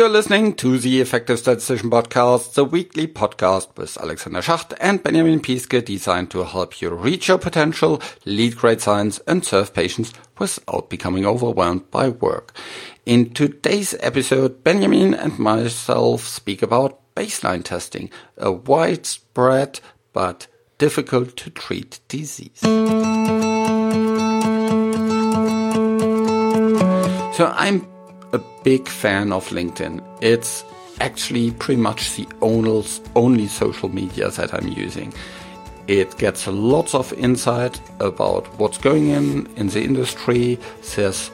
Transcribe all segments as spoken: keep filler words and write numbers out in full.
You're listening to the Effective Statistician Podcast, the weekly podcast with Alexander Schacht and Benjamin Pieske, designed to help you reach your potential, lead great science, and serve patients without becoming overwhelmed by work. In today's episode, Benjamin and myself speak about baseline testing, a widespread but difficult to treat disease. So I'm a big fan of LinkedIn. It's actually pretty much the only social media that I'm using. It gets lots of insight about what's going on in the industry. There's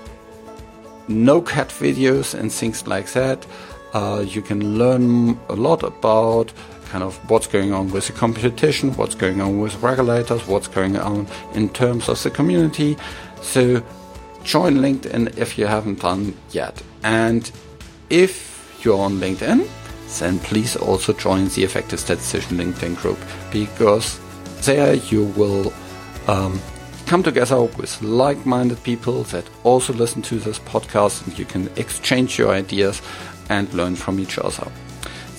no cat videos and things like that. Uh, you can learn a lot about kind of what's going on with the competition, what's going on with regulators, what's going on in terms of the community. So join LinkedIn if you haven't done yet. And if you're on LinkedIn, then please also join the Effective Statistician LinkedIn group, because there you will um, come together with like-minded people that also listen to this podcast, and you can exchange your ideas and learn from each other.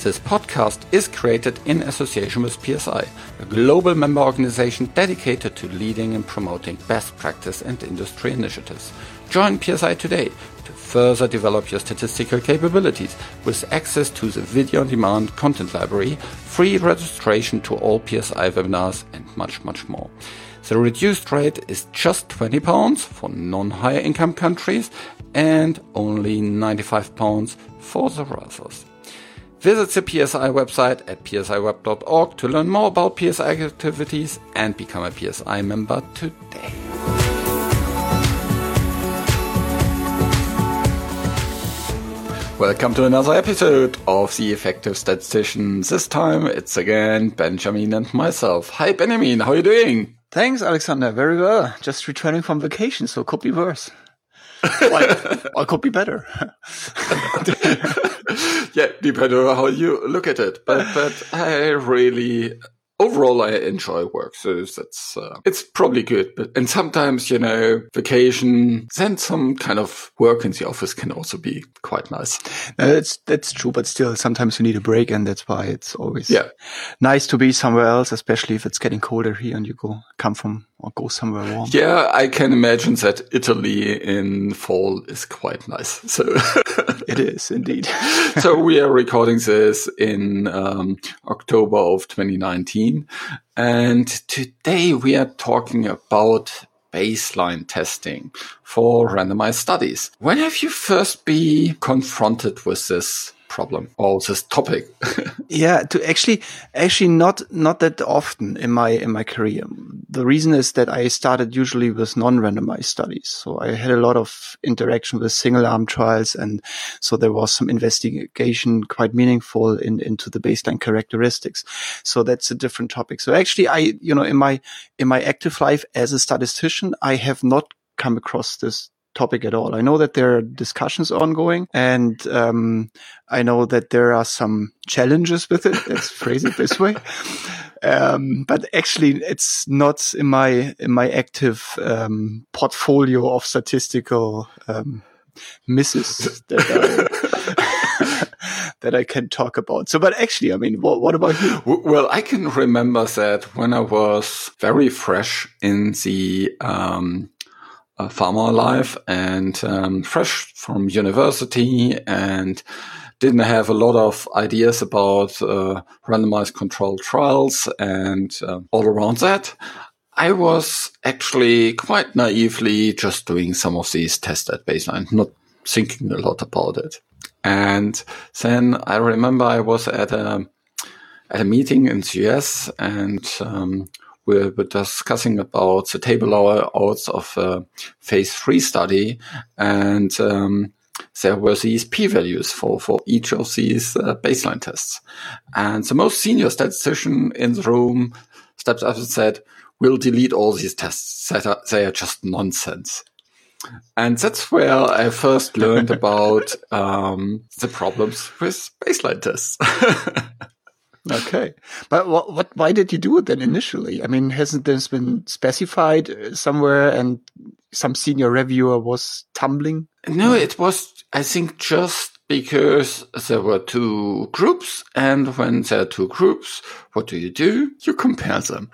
This podcast is created in association with P S I, a global member organization dedicated to leading and promoting best practice and industry initiatives. Join P S I today to further develop your statistical capabilities with access to the video-on-demand content library, free registration to all P S I webinars, and much, much more. The reduced rate is just twenty pounds for non-higher income countries and only ninety-five pounds for the others. Visit the P S I website at P S I web dot org to learn more about P S I activities and become a P S I member today. Welcome to another episode of The Effective Statistician. This time it's again Benjamin and myself. Hi Benjamin, how are you doing? Thanks Alexander, very well. Just returning from vacation, so it could be worse. Like, or could be better. Yeah, depending on how you look at it. But but I really, overall, I enjoy work. So that's uh, it's probably good. But, and sometimes, you know, vacation, then some kind of work in the office can also be quite nice. No, that's, that's true. But still, sometimes you need a break. And that's why it's always yeah. nice to be somewhere else, especially if it's getting colder here and you go come from or go somewhere warm. Yeah, I can imagine that Italy in fall is quite nice. So it is indeed. So we are recording this in um, October of twenty nineteen. And today we are talking about baseline testing for randomized studies. When have you first been confronted with this problem or this topic? yeah, to actually, actually not, not that often in my, in my career. The reason is that I started usually with non-randomized studies. So I had a lot of interaction with single arm trials. And so there was some investigation quite meaningful in, into the baseline characteristics. So that's a different topic. So actually I, you know, in my, in my active life as a statistician, I have not come across this topic at all. I know that there are discussions ongoing, and um, I know that there are some challenges with it. Let's phrase it this way. Um, but actually, it's not in my in my active um, portfolio of statistical um, misses that I, that I can talk about. So, but actually, I mean, what, what about you? Well, I can remember that when I was very fresh in the Um, Uh, farmer life and um, fresh from university and didn't have a lot of ideas about uh, randomized controlled trials and uh, all around that. I was actually quite naively just doing some of these tests at baseline, not thinking a lot about it. And then I remember I was at a, at a meeting in the U S and um we were discussing about the table layouts of a phase three study, and um, there were these p-values for, for each of these uh, baseline tests. And the most senior statistician in the room stepped up and said, "We'll delete all these tests. That are, they are just nonsense." And that's where I first learned about um, the problems with baseline tests. Okay. But what, what, why did you do it then initially? I mean, hasn't this been specified somewhere and some senior reviewer was tumbling? No, it was, I think, just because there were two groups, and when there are two groups, what do you do? You compare them.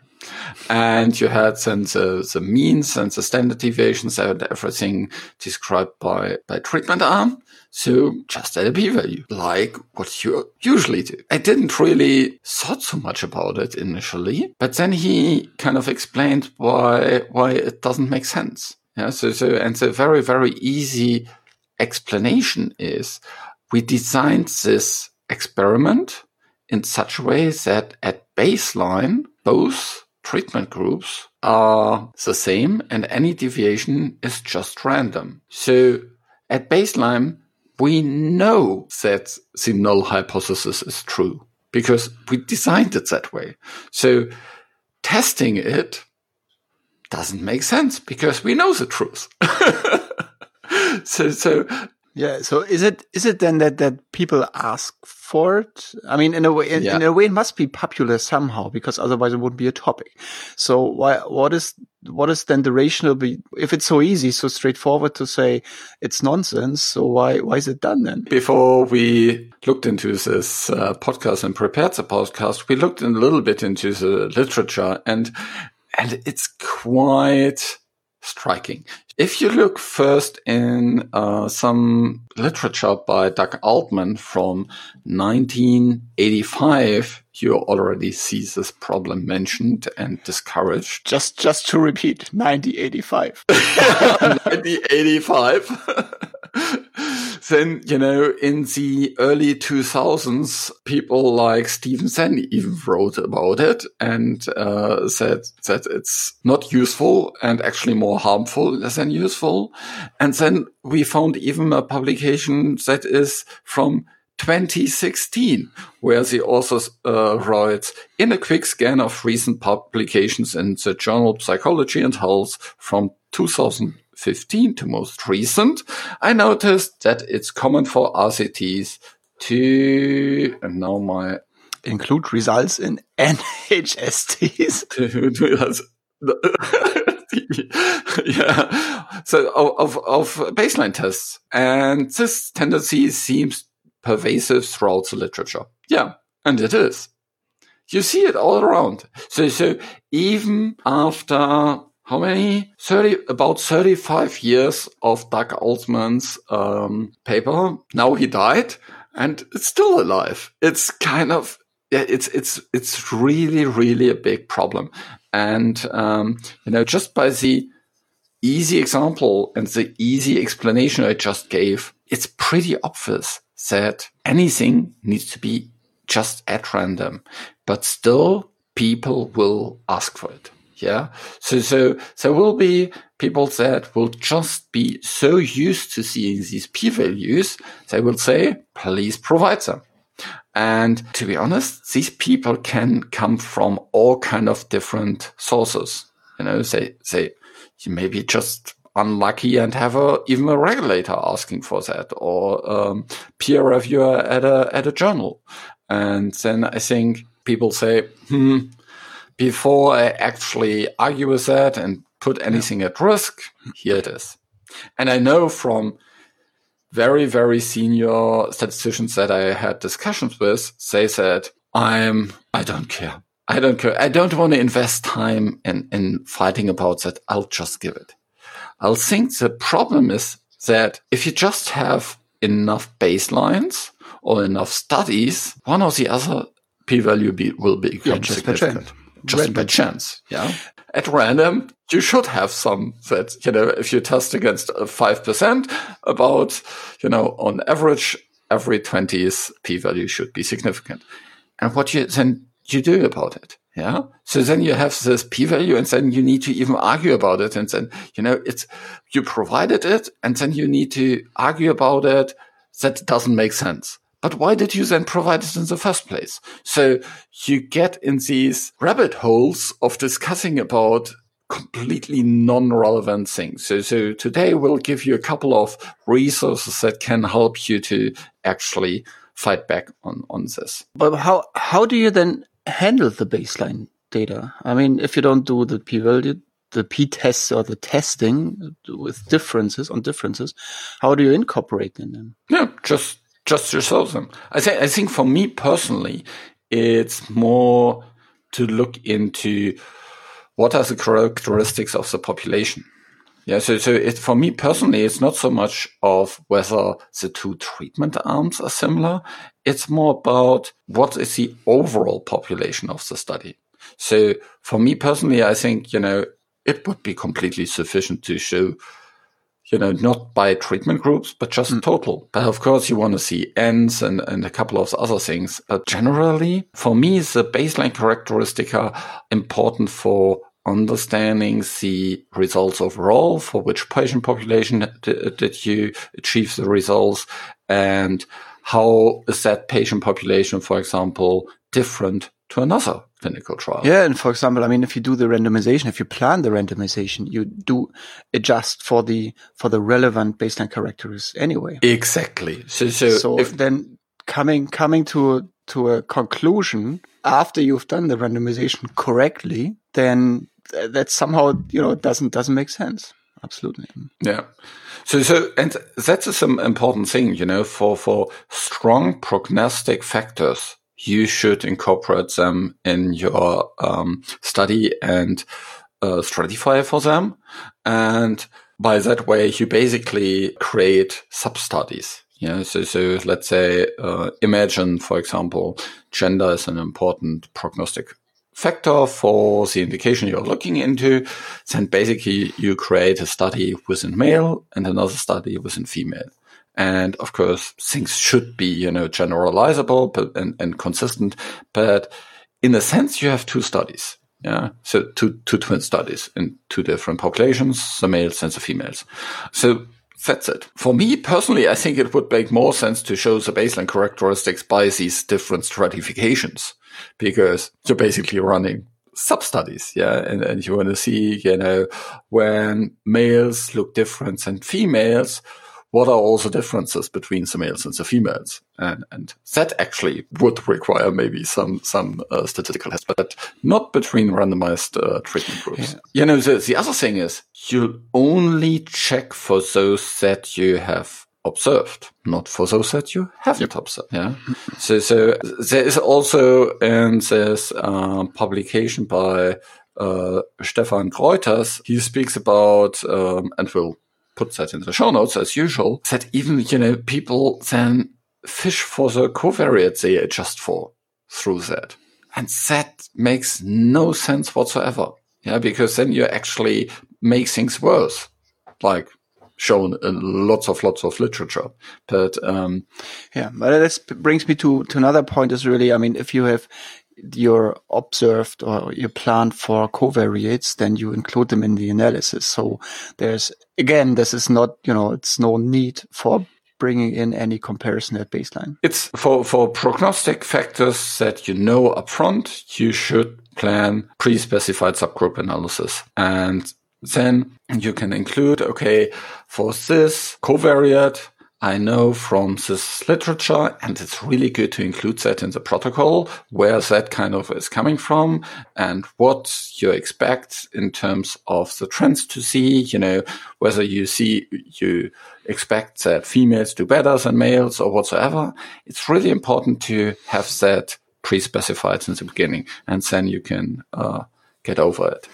And you had then the, the means and the standard deviations and everything described by, by treatment arm. So just add a p-value, like what you usually do. I didn't really thought so much about it initially, but then he kind of explained why why it doesn't make sense. Yeah. So so and the very very easy explanation is we designed this experiment in such a way that at baseline both treatment groups are the same and any deviation is just random. So at baseline, we know that the null hypothesis is true because we designed it that way. So testing it doesn't make sense because we know the truth. so, so yeah. So is it is it then that, that people ask for it? I mean, in a way, in, yeah. in a way, it must be popular somehow because otherwise it wouldn't be a topic. So why? What is what is then the rational? Be, if it's so easy, so straightforward to say it's nonsense. So why why is it done then? Before we looked into this uh, podcast and prepared the podcast, we looked in a little bit into the literature, and and it's quite striking. If you look first in uh, some literature by Doug Altman from nineteen eighty-five, you already see this problem mentioned and discouraged. Just just to repeat, nineteen eighty-five. nineteen eighty-five. Then, you know, in the early two thousands, people like Stephen Senn even wrote about it and uh, said that it's not useful and actually more harmful than useful. And then we found even a publication that is from twenty sixteen, where the authors uh, writes, in a quick scan of recent publications in the journal Psychology and Health from two thousand fifteen to most recent, I noticed that it's common for R C Ts to, and now my... include results in N H S Ts. to, to, yes. yeah. So of, of, of baseline tests. And this tendency seems pervasive throughout the literature. Yeah, and it is. You see it all around. So, so even after how many? thirty, about thirty-five years of Doug Altman's um, paper. Now he died and it's still alive. It's kind of, yeah, it's, it's, it's really, really a big problem. And, um, you know, just by the easy example and the easy explanation I just gave, it's pretty obvious that anything needs to be just at random, but still people will ask for it. Yeah. So, so there will be people that will just be so used to seeing these p-values, they will say, please provide them. And to be honest, these people can come from all kind of different sources. You know, they, they, you maybe just unlucky and have a, even a regulator asking for that or um, peer reviewer at a, at a journal. And then I think people say, hmm, before I actually argue with that and put anything yeah. at risk, here it is. And I know from very, very senior statisticians that I had discussions with, they said, I'm, I don't care. I don't care. I don't want to invest time in, in fighting about that. I'll just give it. I think the problem is that if you just have enough baselines or enough studies, one or the other p-value be, will become yeah, just significant. By chance. Just random. by chance. Yeah. At random, you should have some that, you know, if you test against five percent, about, you know, on average, every twentieth p-value should be significant. And what you then you do about it. Yeah. So then you have this p-value and then you need to even argue about it. And then, you know, it's, you provided it and then you need to argue about it. That doesn't make sense. But why did you then provide it in the first place? So you get in these rabbit holes of discussing about completely non-relevant things. So, so today we'll give you a couple of resources that can help you to actually fight back on, on this. But how, how do you then handle the baseline data? I mean, if you don't do the p-value, the p-tests or the testing with differences on differences, how do you incorporate them then? Yeah, just just resolve them. I think, I think for me personally, it's more to look into what are the characteristics of the population. Yeah, so, so it, for me personally, it's not so much of whether the two treatment arms are similar. It's more about what is the overall population of the study. So for me personally, I think, you know, it would be completely sufficient to show, you know, not by treatment groups, but just mm. total. But of course, you want to see ends and, and a couple of other things. But generally, for me, the baseline characteristics are important for understanding the results overall, for which patient population d- did you achieve the results, and how is that patient population, for example, different to another clinical trial. Yeah, and for example, I mean, if you do the randomization, if you plan the randomization, you do adjust for the for the relevant baseline characteristics anyway. Exactly. So, so, so if then coming coming to a, to a conclusion after you've done the randomization correctly, then that somehow, you know, doesn't doesn't make sense. Absolutely. Yeah. So, so, and that's an important thing, you know, for for strong prognostic factors. You should incorporate them in your um, study and uh, stratify for them. And by that way, you basically create sub-studies. Yeah, so, so let's say, uh, imagine, for example, gender is an important prognostic factor for the indication you're looking into. Then basically, you create a study within male and another study within female. And of course, things should be, you know, generalizable but, and, and consistent. But in a sense, you have two studies. Yeah. So two, two twin studies in two different populations, the males and the females. So that's it. For me personally, I think it would make more sense to show the baseline characteristics by these different stratifications, because you're basically running sub-studies, yeah, and, and you want to see, you know, when males look different than females, what are all the differences between the males and the females? And, and that actually would require maybe some some uh, statistical test, but not between randomized uh, treatment groups. Yeah. You know, the, the other thing is you'll only check for those that you have observed, not for those that you haven't yep. observed. Yeah. So, so there is also in this uh, publication by uh, Stefan Kreuters, he speaks about, um, and will put that in the show notes as usual, that even, you know, people then fish for the covariates they adjust for through that. And that makes no sense whatsoever. Yeah, because then you actually make things worse, like shown in lots of lots of literature. But, um, yeah, but this brings me to, to another point is really, I mean, if you have your observed or your plan for covariates, then you include them in the analysis. So there's, again, this is not, you know, it's no need for bringing in any comparison at baseline. It's for, for prognostic factors that you know upfront, you should plan pre-specified subgroup analysis. And then you can include, okay, for this covariate, I know from this literature, and it's really good to include that in the protocol, where that kind of is coming from and what you expect in terms of the trends to see, you know, whether you see, you expect that females do better than males or whatsoever. It's really important to have that pre-specified in the beginning, and then you can uh, get over it.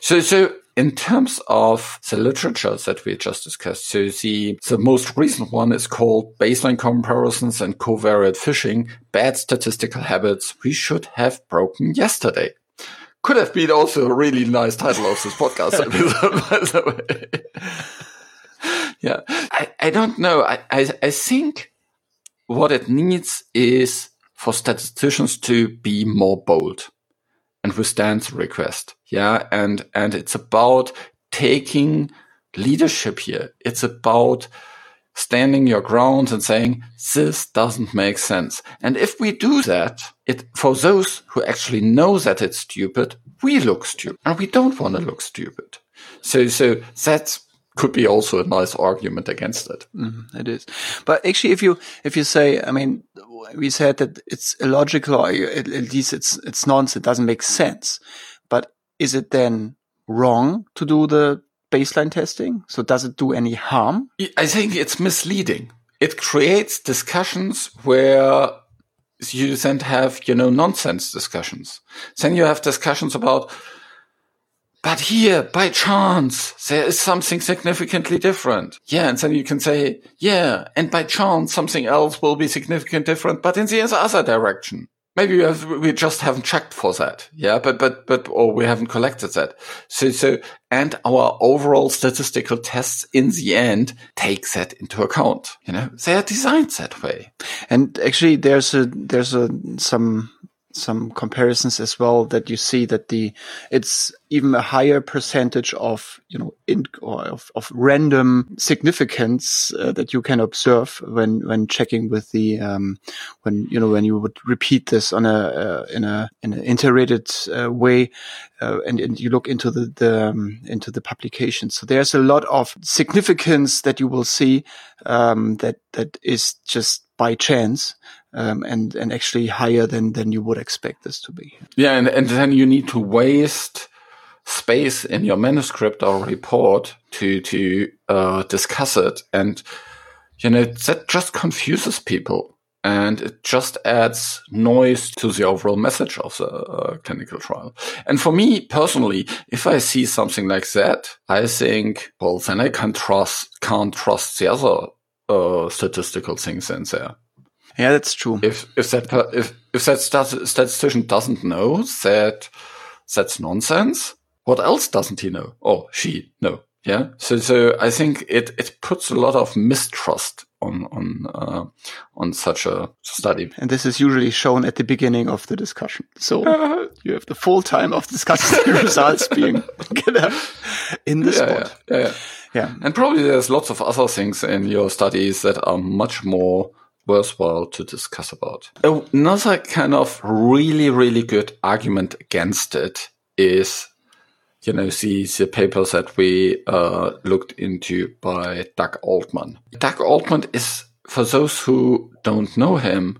So, so, in terms of the literature that we just discussed, so the, the most recent one is called Baseline Comparisons and Covariate Fishing, Bad Statistical Habits We Should Have Broken Yesterday. Could have been also a really nice title of this podcast episode, by the way. Yeah. I, I don't know. I, I, I think what it needs is for statisticians to be more bold and withstand the request. Yeah. And, and it's about taking leadership here. It's about standing your ground and saying, this doesn't make sense. And if we do that, it, for those who actually know that it's stupid, we look stupid and we don't want to look stupid. So, so that's, could be also a nice argument against it. Mm, it is. But actually, if you, if you say, I mean, we said that it's illogical, or at least it's, it's nonsense. It doesn't make sense. But is it then wrong to do the baseline testing? So does it do any harm? I think it's misleading. it creates discussions where you then have, you know, nonsense discussions. Then you have discussions about, but here, by chance, there is something significantly different. Yeah, and then you can say, yeah, and by chance, something else will be significantly different, but in the other direction. Maybe we, have, we just haven't checked for that. Yeah, but, but, but, or we haven't collected that. So, so, and our overall statistical tests in the end take that into account. You know, they are designed that way. And actually there's a, there's a, some, some comparisons as well that you see that the, it's even a higher percentage of, you know, in, or of, of random significance uh, that you can observe when, when checking with the, um, when, you know, when you would repeat this on a, uh, in a, in an iterated uh, way, uh, and, and you look into the, the, um, into the publication. So there's a lot of significance that you will see, um, that, that is just by chance. Um, and, and actually higher than, than you would expect this to be. Yeah. And, and then you need to waste space in your manuscript or report to, to, uh, discuss it. And, you know, that just confuses people and it just adds noise to the overall message of the uh, clinical trial. And for me personally, if I see something like that, I think, well, then I can trust, can't trust the other, uh, statistical things in there. Yeah, that's true. If if that if if that statistician doesn't know that that's nonsense, what else doesn't he know? Oh, she no, yeah. So so I think it, it puts a lot of mistrust on on uh, on such a study. And this is usually shown at the beginning of the discussion. So you have the full time of discussing the results being in the yeah, spot. Yeah, yeah, yeah, yeah. And probably there's lots of other things in your studies that are much more worthwhile to discuss about. Another kind of really, really good argument against it is, you know, the, the paper that we uh, looked into by Doug Altman. Doug Altman is, for those who don't know him,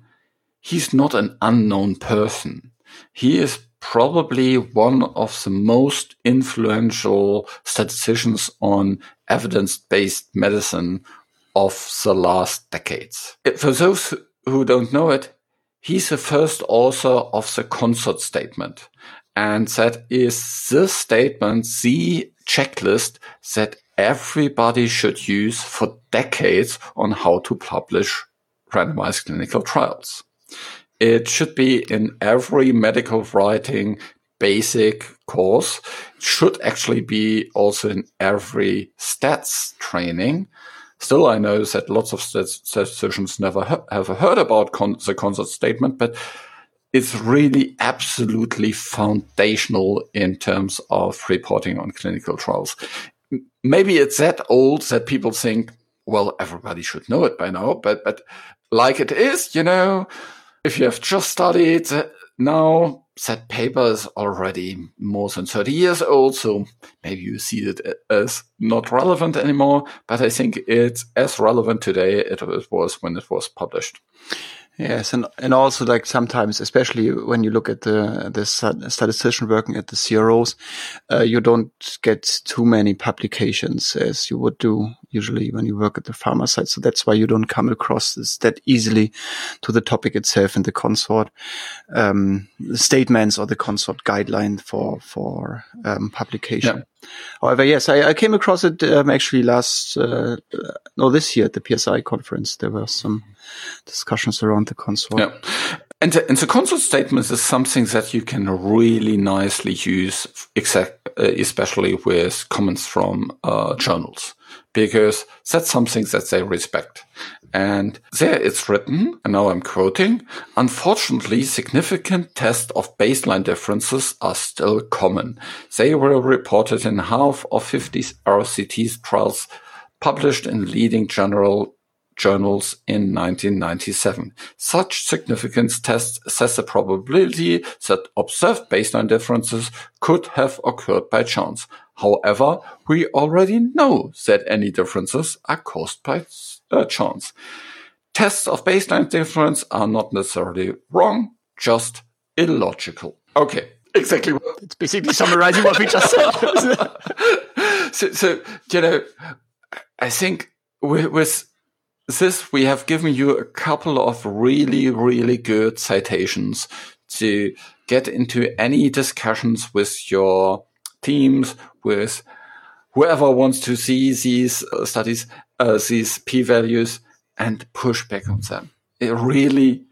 he's not an unknown person. He is probably one of the most influential statisticians on evidence-based medicine of the last decades. For those who don't know it, he's the first author of the CONSORT statement. And that is the statement, the checklist that everybody should use for decades on how to publish randomized clinical trials. It should be in every medical writing basic course. It should actually be also in every stats training. Still, I know that lots of statisticians never he- have heard about con- the CONSORT statement, but it's really absolutely foundational in terms of reporting on clinical trials. Maybe it's that old that people think, well, everybody should know it by now, but, but like it is, you know, if you have just studied now, that paper is already more than thirty years old, so maybe you see it as not relevant anymore, but I think it's as relevant today as it was when it was published. Yes, and, and also like sometimes, especially when you look at the, the statistician working at the C R Os, uh, you don't get too many publications as you would do usually when you work at the pharma side. So that's why you don't come across this that easily to the topic itself in the CONSORT um, statements or the CONSORT guideline for, for um, publication. Yeah. However, yes, I, I came across it um, actually last, uh, no, this year at the P S I conference. There were some discussions around the CONSORT. Yeah. And the, and the CONSORT statement is something that you can really nicely use, exact, especially with comments from uh, journals, because that's something that they respect. And there it's written, and now I'm quoting, unfortunately, significant tests of baseline differences are still common. They were reported in half of fifty R C T trials published in leading general journals in nineteen ninety-seven. Such significance tests assess the probability that observed baseline differences could have occurred by chance. However, we already know that any differences are caused by uh, chance. Tests of baseline difference are not necessarily wrong, just illogical. Okay, exactly. It's basically summarizing what we just said. so, so, you know, I think with, with With this, we have given you a couple of really, really good citations to get into any discussions with your teams, with whoever wants to see these studies, uh, these p-values, and push back on them. It really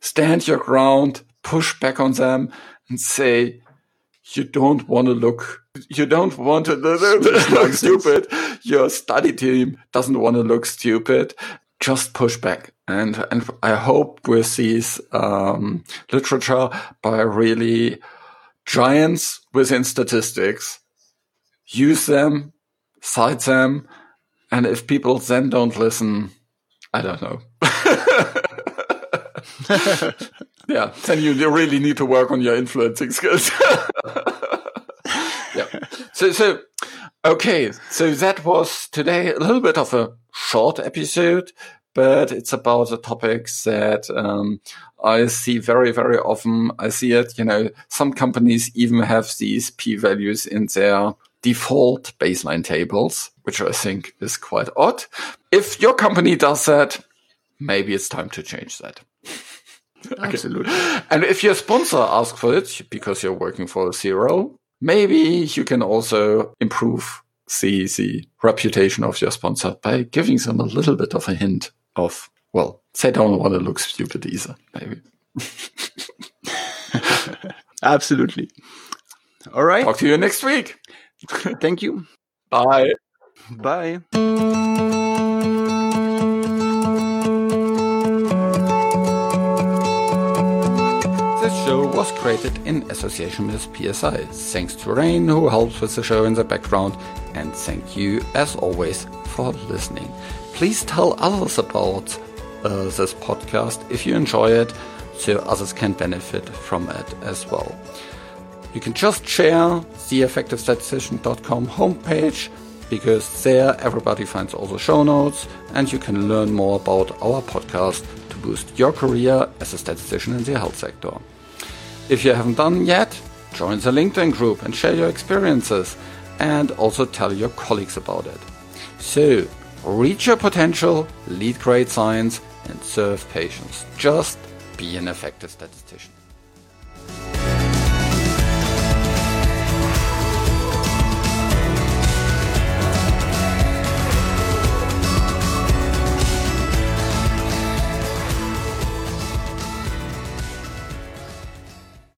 stand your ground, push back on them, and say, you don't want to look, you don't want to look stupid. Your study team doesn't want to look stupid. Just push back. And, and I hope with these um, literature by really giants within statistics, use them, cite them, and if people then don't listen, I don't know. Yeah, then you really need to work on your influencing skills. Yeah. So, so okay, so that was today a little bit of a short episode, but it's about a topic that um, I see very, very often. I see it, you know, some companies even have these p-values in their default baseline tables, which I think is quite odd. If your company does that, maybe it's time to change that. Absolutely. Okay. And if your sponsor asks for it because you're working for a C R O, maybe you can also improve the, the reputation of your sponsor by giving them a little bit of a hint of, well, they don't want to look stupid either, maybe. Absolutely. All right. Talk to you next week. Thank you. Bye. Bye. This show was created in association with P S I. Thanks to Rain, who helps with the show in the background. And thank you, as always, for listening. Please tell others about uh, this podcast if you enjoy it, so others can benefit from it as well. You can just share the effective statistician dot com homepage, because there everybody finds all the show notes and you can learn more about our podcast to boost your career as a statistician in the health sector. If you haven't done yet, join the LinkedIn group and share your experiences, and also tell your colleagues about it. So, reach your potential, lead great science, and serve patients. Just be an effective statistician.